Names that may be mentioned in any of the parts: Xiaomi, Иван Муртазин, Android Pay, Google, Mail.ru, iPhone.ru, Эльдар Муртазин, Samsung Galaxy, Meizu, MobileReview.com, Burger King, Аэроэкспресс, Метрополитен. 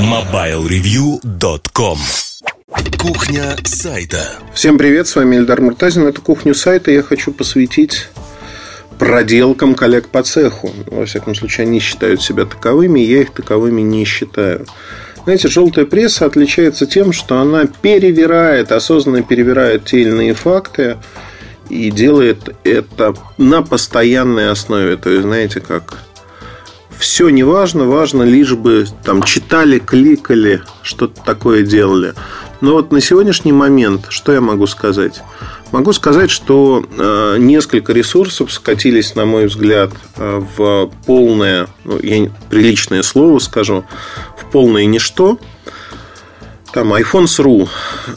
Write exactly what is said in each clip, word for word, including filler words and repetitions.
мобайл ревью точка ком. Кухня сайта. Всем привет, с вами Эльдар Муртазин. Эту кухню сайта я хочу посвятить проделкам коллег по цеху. Во всяком случае, они считают себя таковыми, я их таковыми не считаю. Знаете, желтая пресса отличается тем, что она перевирает, осознанно перевирает те или иные факты и делает это на постоянной основе. То есть, знаете, как... Все не важно, важно лишь бы там читали, кликали, что-то такое делали. Но вот на сегодняшний момент что я могу сказать? Могу сказать, что э, несколько ресурсов скатились, на мой взгляд, в полное, ну, я приличное слово скажу, в полное ничто. Там айфон точка ру,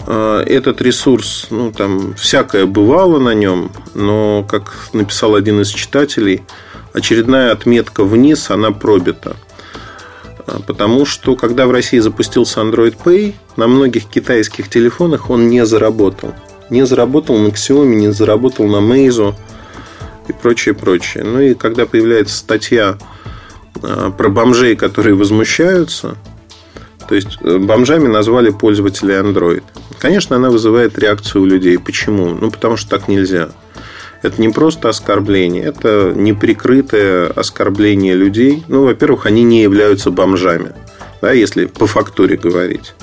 э, этот ресурс, ну там всякое бывало на нем, но, как написал один из читателей, очередная отметка вниз, она пробита. Потому что, когда в России запустился Android Pay, на многих китайских телефонах он не заработал. Не заработал на Xiaomi, не заработал на Meizu и прочее, прочее. Ну и когда появляется статья про бомжей, которые возмущаются, то есть бомжами назвали пользователей Android. Конечно, она вызывает реакцию у людей. Почему? Ну, потому что так нельзя. Это не просто оскорбление, это неприкрытое оскорбление людей. Ну, во-первых, они не являются бомжами, да, если по фактуре говорить.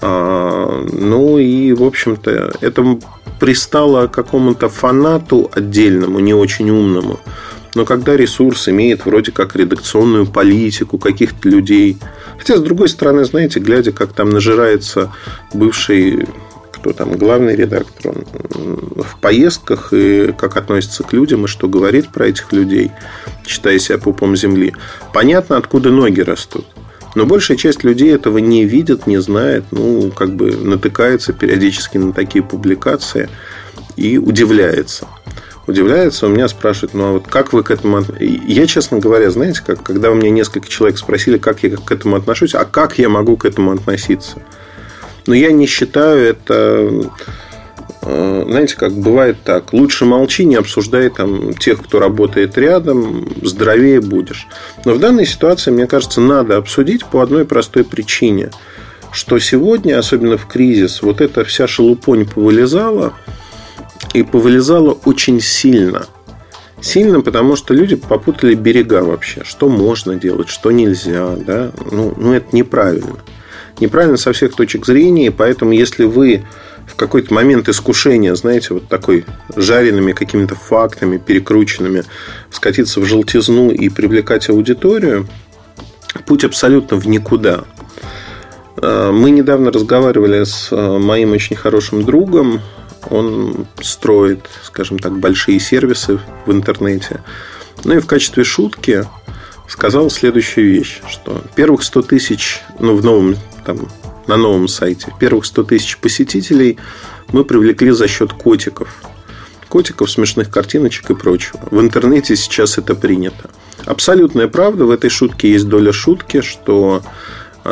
А, ну, и, в общем-то, это пристало какому-то фанату отдельному, не очень умному. Но когда ресурс имеет вроде как редакционную политику каких-то людей... Хотя, с другой стороны, знаете, глядя, как там нажирается бывший... кто там главный редактор, он в поездках, и как относится к людям, и что говорит про этих людей, считая себя пупом земли. Понятно, откуда ноги растут. Но большая часть людей этого не видит, не знает, ну, как бы натыкается периодически на такие публикации и удивляется. Удивляется, у меня спрашивают, ну, а вот как вы к этому... Я, честно говоря, знаете, как, когда у меня несколько человек спросили, как я к этому отношусь, а как я могу к этому относиться? Но я не считаю это, знаете, как бывает так. Лучше молчи, не обсуждай там тех, кто работает рядом, здоровее будешь. Но в данной ситуации, мне кажется, надо обсудить по одной простой причине, что сегодня, особенно в кризис, вот эта вся шелупонь повылезала, и повылезала очень сильно. Сильно, потому что люди попутали берега вообще. Что можно делать, что нельзя, да? Ну, ну это неправильно. Неправильно со всех точек зрения, и поэтому, если вы в какой-то момент искушения, знаете, вот такой жареными какими-то фактами, перекрученными, скатиться в желтизну и привлекать аудиторию, путь абсолютно в никуда. Мы недавно разговаривали с моим очень хорошим другом, он строит, скажем так, большие сервисы в интернете, ну и в качестве шутки сказал следующую вещь, что первых сто тысяч, ну, в новом там, на новом сайте, первых сто тысяч посетителей мы привлекли за счет котиков. Котиков, смешных картиночек и прочего. В интернете сейчас это принято. Абсолютная правда, в этой шутке есть доля шутки, что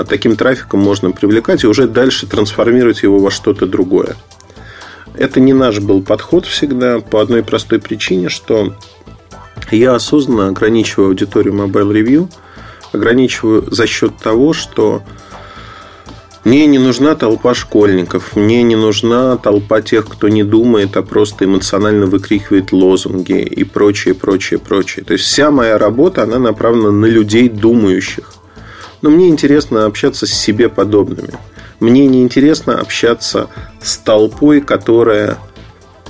таким трафиком можно привлекать и уже дальше трансформировать его во что-то другое. Это не наш был подход всегда по одной простой причине, что я осознанно ограничиваю аудиторию Mobile Review, ограничиваю за счет того, что мне не нужна толпа школьников, мне не нужна толпа тех, кто не думает, а просто эмоционально выкрикивает лозунги и прочее, прочее, прочее. То есть вся моя работа, она направлена на людей думающих. Но мне интересно общаться с себе подобными. Мне не интересно общаться с толпой, которая,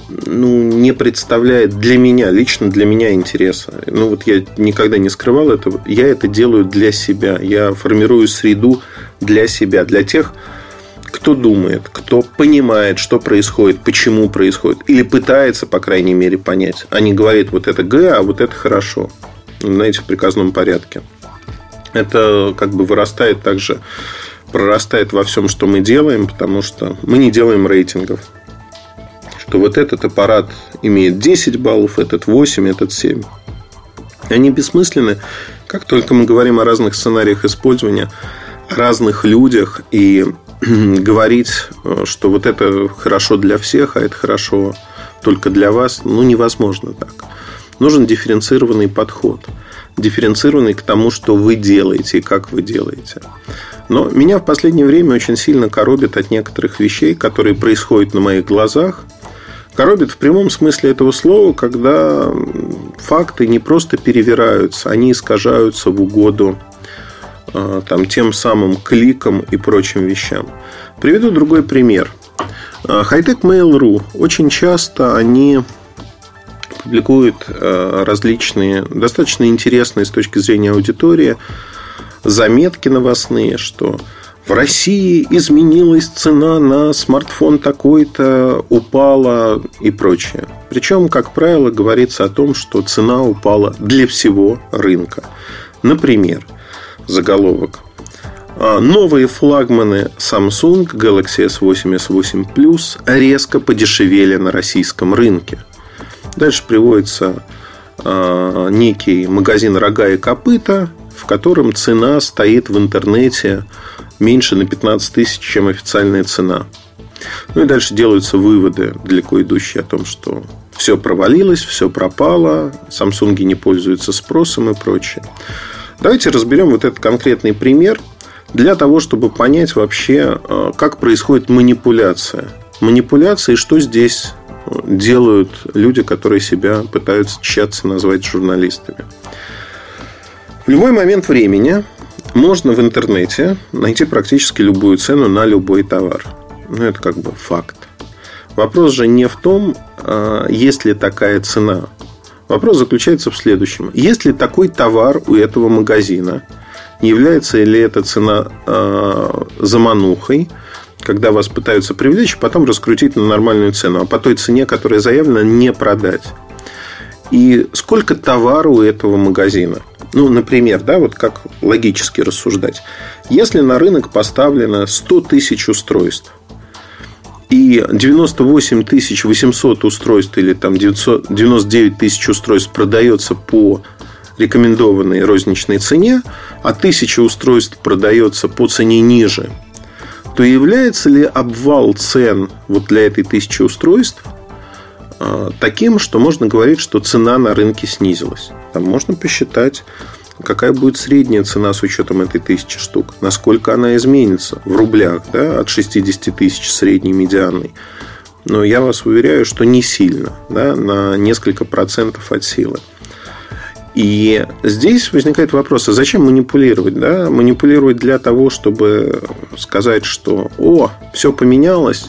ну, не представляет для меня, лично для меня интереса. Ну, вот я никогда не скрывал этого. Я это делаю для себя. Я формирую среду для себя, для тех, кто думает, кто понимает, что происходит, почему происходит. Или пытается, по крайней мере, понять. А не говорит, вот это Г, а вот это хорошо. Знаете, в приказном порядке. Это как бы вырастает также, прорастает во всем, что мы делаем, потому что мы не делаем рейтингов. Что вот этот аппарат имеет десять баллов, этот восемь, этот семь. Они бессмысленны. Как только мы говорим о разных сценариях использования, о разных людях, и говорить, что вот это хорошо для всех, а это хорошо только для вас, ну, невозможно так. Нужен дифференцированный подход. дифференцированный к тому, что вы делаете и как вы делаете. Но меня в последнее время очень сильно коробит от некоторых вещей, которые происходят на моих глазах. Коробит в прямом смысле этого слова, когда факты не просто перевираются, они искажаются в угоду там, тем самым кликам и прочим вещам. Приведу другой пример. Хайтек Mail.ru. Очень часто они публикуют различные, достаточно интересные с точки зрения аудитории, заметки новостные, что в России изменилась цена на смартфон такой-то, упала и прочее. Причем, как правило, говорится о том, что цена упала для всего рынка. Например, заголовок: новые флагманы Samsung Galaxy эс восемь, эс восемь Plus резко подешевели на российском рынке. Дальше приводится э, некий магазин «Рога и копыта», в котором цена стоит в интернете меньше на пятнадцать тысяч, чем официальная цена. Ну и дальше делаются выводы, далеко идущие, о том, что все провалилось, все пропало, Samsung не пользуются спросом и прочее. Давайте разберем вот этот конкретный пример для того, чтобы понять вообще, как происходит манипуляция. Манипуляция и что здесь делают люди, которые себя пытаются тщаться назвать журналистами. В любой момент времени можно в интернете найти практически любую цену на любой товар. Ну, это как бы факт. Вопрос же не в том, есть ли такая цена. Вопрос заключается в следующем. Есть ли такой товар у этого магазина? Не является ли эта цена э, заманухой, когда вас пытаются привлечь, потом раскрутить на нормальную цену, а по той цене, которая заявлена, не продать? И сколько товара у этого магазина? Ну, например, да, вот как логически рассуждать. Если на рынок поставлено сто тысяч устройств, и девяносто восемь тысяч восемьсот устройств или там девяносто девять тысяч устройств продается по рекомендованной розничной цене, а тысяча устройств продается по цене ниже, то является ли обвал цен вот для этой тысячи устройств таким, что можно говорить, что цена на рынке снизилась? Там можно посчитать, какая будет средняя цена с учетом этой тысячи штук, насколько она изменится в рублях, да, от шестьдесят тысяч средней медианной. Но я вас уверяю, что не сильно, да, на несколько процентов от силы. И здесь возникает вопрос, а зачем манипулировать? Да? Манипулировать для того, чтобы сказать, что «О, все поменялось,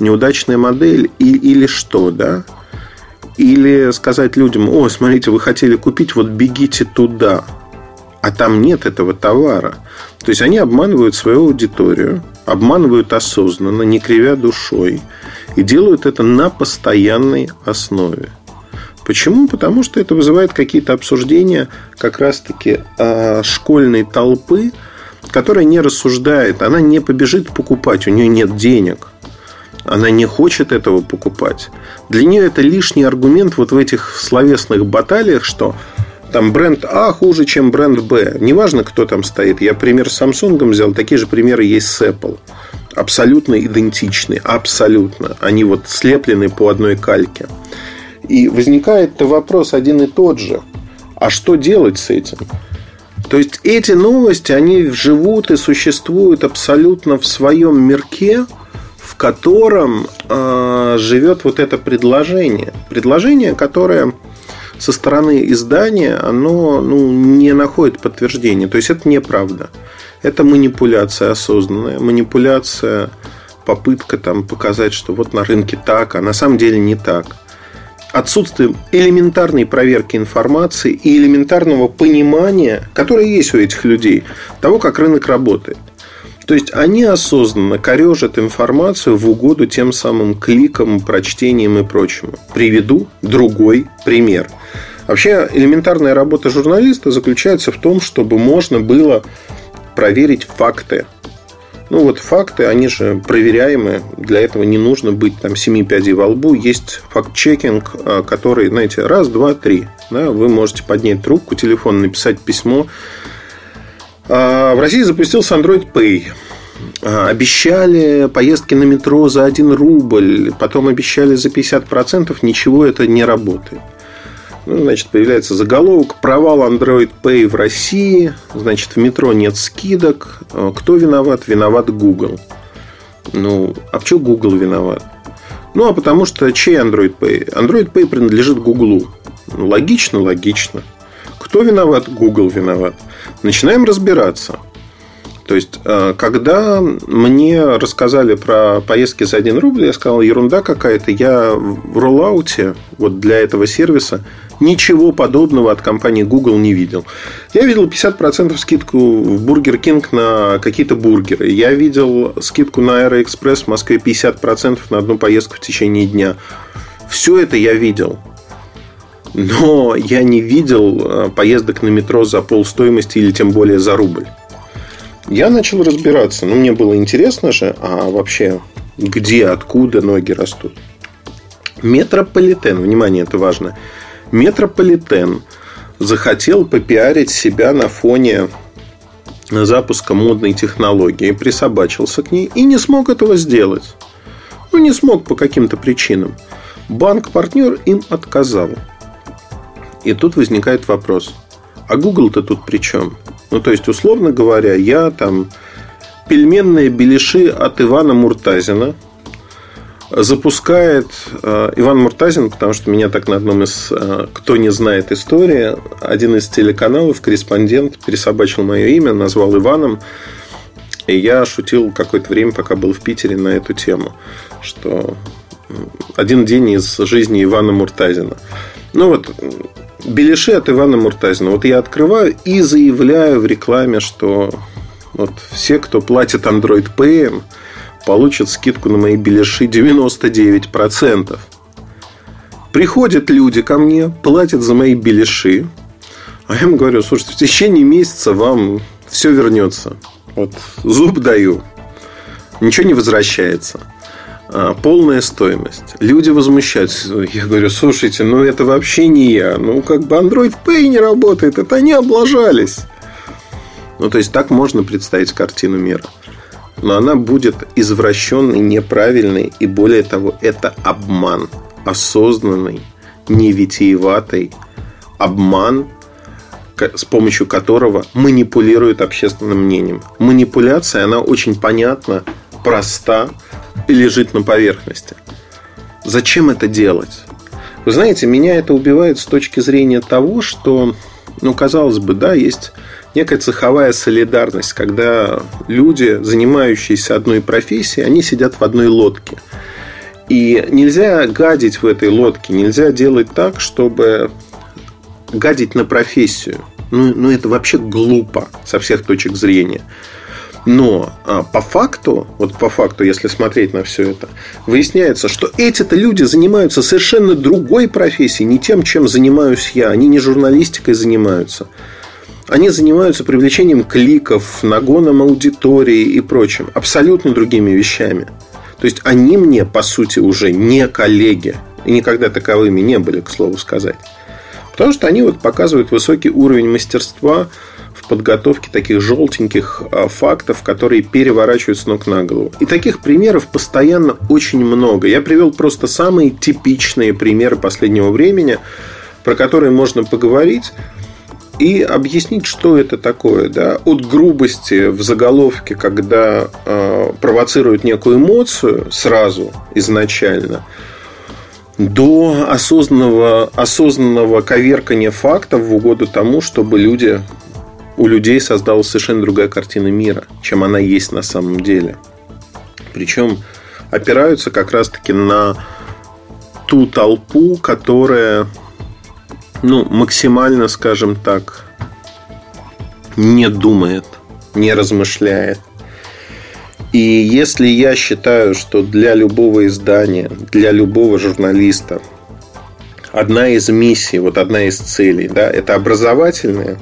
неудачная модель» и, или что, да? Или сказать людям: «О, смотрите, вы хотели купить, вот бегите туда, а там нет этого товара». То есть они обманывают свою аудиторию, обманывают осознанно, не кривя душой, и делают это на постоянной основе. Почему? Потому что это вызывает какие-то обсуждения как раз-таки школьной толпы, которая не рассуждает, она не побежит покупать, у нее нет денег, она не хочет этого покупать. Для нее это лишний аргумент вот в этих словесных баталиях, что там бренд А хуже, чем бренд Б. Неважно, кто там стоит. Я пример с Samsung взял, такие же примеры есть с Apple. Абсолютно идентичны, абсолютно. Они вот слеплены по одной кальке. И возникает-то вопрос один и тот же: а что делать с этим? То есть эти новости, они живут и существуют абсолютно в своем мирке, в котором э, живет вот это предложение. Предложение, которое со стороны издания, оно ну, не находит подтверждения. То есть это неправда. Это манипуляция осознанная, манипуляция, попытка там показать, что вот на рынке так, а на самом деле не так. Отсутствие элементарной проверки информации и элементарного понимания, которое есть у этих людей, того, как рынок работает. То есть они осознанно корежат информацию в угоду тем самым кликам, прочтениям и прочему. Приведу другой пример. Вообще элементарная работа журналиста заключается в том, чтобы можно было проверить факты. Ну вот факты, они же проверяемые. Для этого не нужно быть там семи пядей во лбу. Есть факт-чекинг, который, знаете, раз, два, три. Да, вы можете поднять трубку, телефон, написать письмо. В России запустился Android Pay. Обещали поездки на метро за один рубль, потом обещали за пятьдесят процентов, ничего это не работает. Ну, значит, появляется заголовок: провал Android Pay в России. Значит, в метро нет скидок. Кто виноват? Виноват Google. Ну, а почему Google виноват? Ну, а потому что чей Android Pay? Android Pay принадлежит Google. Ну, логично, логично. Кто виноват? Google виноват. Начинаем разбираться. То есть, когда мне рассказали про поездки за один рубль, я сказал: ерунда какая-то. Я в роллауте вот для этого сервиса ничего подобного от компании Google не видел. Я видел пятьдесят процентов скидку в Burger King на какие-то бургеры. Я видел скидку на Аэроэкспресс в Москве пятьдесят процентов на одну поездку в течение дня. Все это я видел. Но я не видел поездок на метро за полстоимости или тем более за рубль. Я начал разбираться. Ну, мне было интересно же, а вообще, где, откуда ноги растут. Метрополитен, внимание, это важно. Метрополитен захотел попиарить себя на фоне запуска модной технологии, присобачился к ней и не смог этого сделать. Ну, не смог по каким-то причинам. Банк-партнер им отказал. И тут возникает вопрос: а Google-то тут при чем? Ну, то есть, условно говоря, я там пельменные беляши от Ивана Муртазина запускает э, Иван Муртазин, потому что меня так на одном из э, кто не знает истории, один из телеканалов, корреспондент, пересобачил мое имя, назвал Иваном. И я шутил какое-то время, пока был в Питере, на эту тему, что один день из жизни Ивана Муртазина. Ну вот, беляши от Ивана Муртазина. Вот я открываю и заявляю в рекламе, что вот все, кто платит Android Pay, получат скидку на мои беляши девяносто девять процентов. Приходят люди ко мне, платят за мои беляши, а я им говорю: слушайте, в течение месяца вам все вернется. Вот зуб даю. Ничего не возвращается. Полная стоимость. Люди возмущаются. Я говорю: слушайте, ну это вообще не я. Ну, как бы Android Pay не работает. Это они облажались. Ну, то есть, так можно представить картину мира. Но она будет извращенной, неправильной. И более того, это обман. Осознанный, невитиеватый обман, с помощью которого манипулируют общественным мнением. Манипуляция, она очень понятна, проста и лежит на поверхности. Зачем это делать? Вы знаете, меня это убивает с точки зрения того, что, ну, казалось бы, да, есть некая цеховая солидарность, когда люди, занимающиеся одной профессией, они сидят в одной лодке. И нельзя гадить в этой лодке, нельзя делать так, чтобы гадить на профессию. Ну, ну это вообще глупо со всех точек зрения. Но по факту, вот по факту, если смотреть на все это, выясняется, что эти-то люди занимаются совершенно другой профессией, не тем, чем занимаюсь я. Они не журналистикой занимаются. Они занимаются привлечением кликов, нагоном аудитории и прочим. Абсолютно другими вещами. То есть, они мне, по сути, уже не коллеги. И никогда таковыми не были, к слову сказать. Потому что они вот показывают высокий уровень мастерства в подготовке таких желтеньких фактов, которые переворачивают с ног на голову. И таких примеров постоянно очень много. Я привел просто самые типичные примеры последнего времени, про которые можно поговорить и объяснить, что это такое, да? От грубости в заголовке, когда э, провоцируют некую эмоцию сразу, изначально, до осознанного, осознанного коверкания фактов в угоду тому, чтобы люди... у людей создалась совершенно другая картина мира, чем она есть на самом деле. Причем опираются как раз-таки на ту толпу, которая, ну, максимально, скажем так, не думает, не размышляет. И если я считаю, что для любого издания, для любого журналиста одна из миссий, вот одна из целей, да, это образовательная,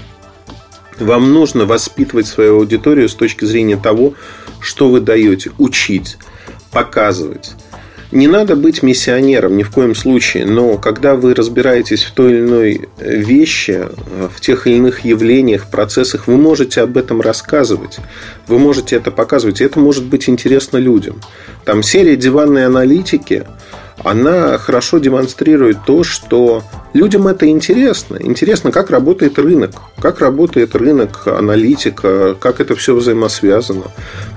вам нужно воспитывать свою аудиторию с точки зрения того, что вы даете. Учить, показывать. Не надо быть миссионером ни в коем случае. Но когда вы разбираетесь в той или иной вещи, в тех или иных явлениях, процессах, вы можете об этом рассказывать. Вы можете это показывать. И это может быть интересно людям. Там серия диванной аналитики она хорошо демонстрирует то, что людям это интересно. Интересно, как работает рынок, как работает рынок, аналитика, как это все взаимосвязано.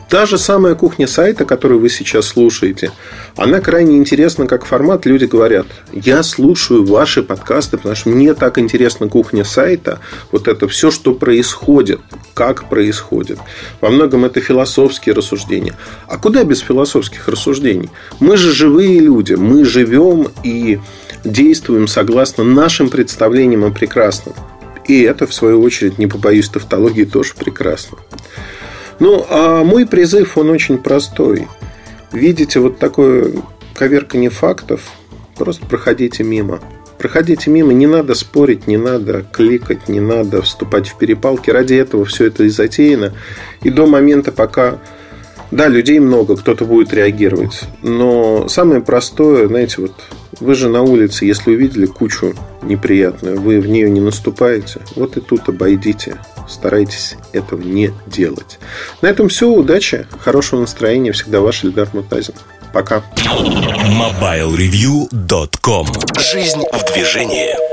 Та же самая кухня сайта, которую вы сейчас слушаете, она крайне интересна как формат. Люди говорят: я слушаю ваши подкасты, потому что мне так интересна кухня сайта. Вот это все, что происходит, как происходит. Во многом это философские рассуждения. А куда без философских рассуждений? Мы же живые люди, мы живем и действуем согласно нашим представлениям о прекрасном. И это, в свою очередь, не побоюсь тавтологии, тоже прекрасно. Ну, а мой призыв, он очень простой. Видите вот такое коверкание фактов? Просто проходите мимо. Проходите мимо, не надо спорить, не надо кликать, не надо вступать в перепалки. Ради этого все это и затеяно. И до момента, пока... Да, людей много, кто-то будет реагировать. Но самое простое, знаете, вот вы же на улице, если увидели кучу неприятную, вы в нее не наступаете, вот и тут обойдите. Старайтесь этого не делать. На этом все. Удачи, хорошего настроения. Всегда ваш Эльдар Муртазин. Пока. мобайл ревью точка ком. Жизнь в движении.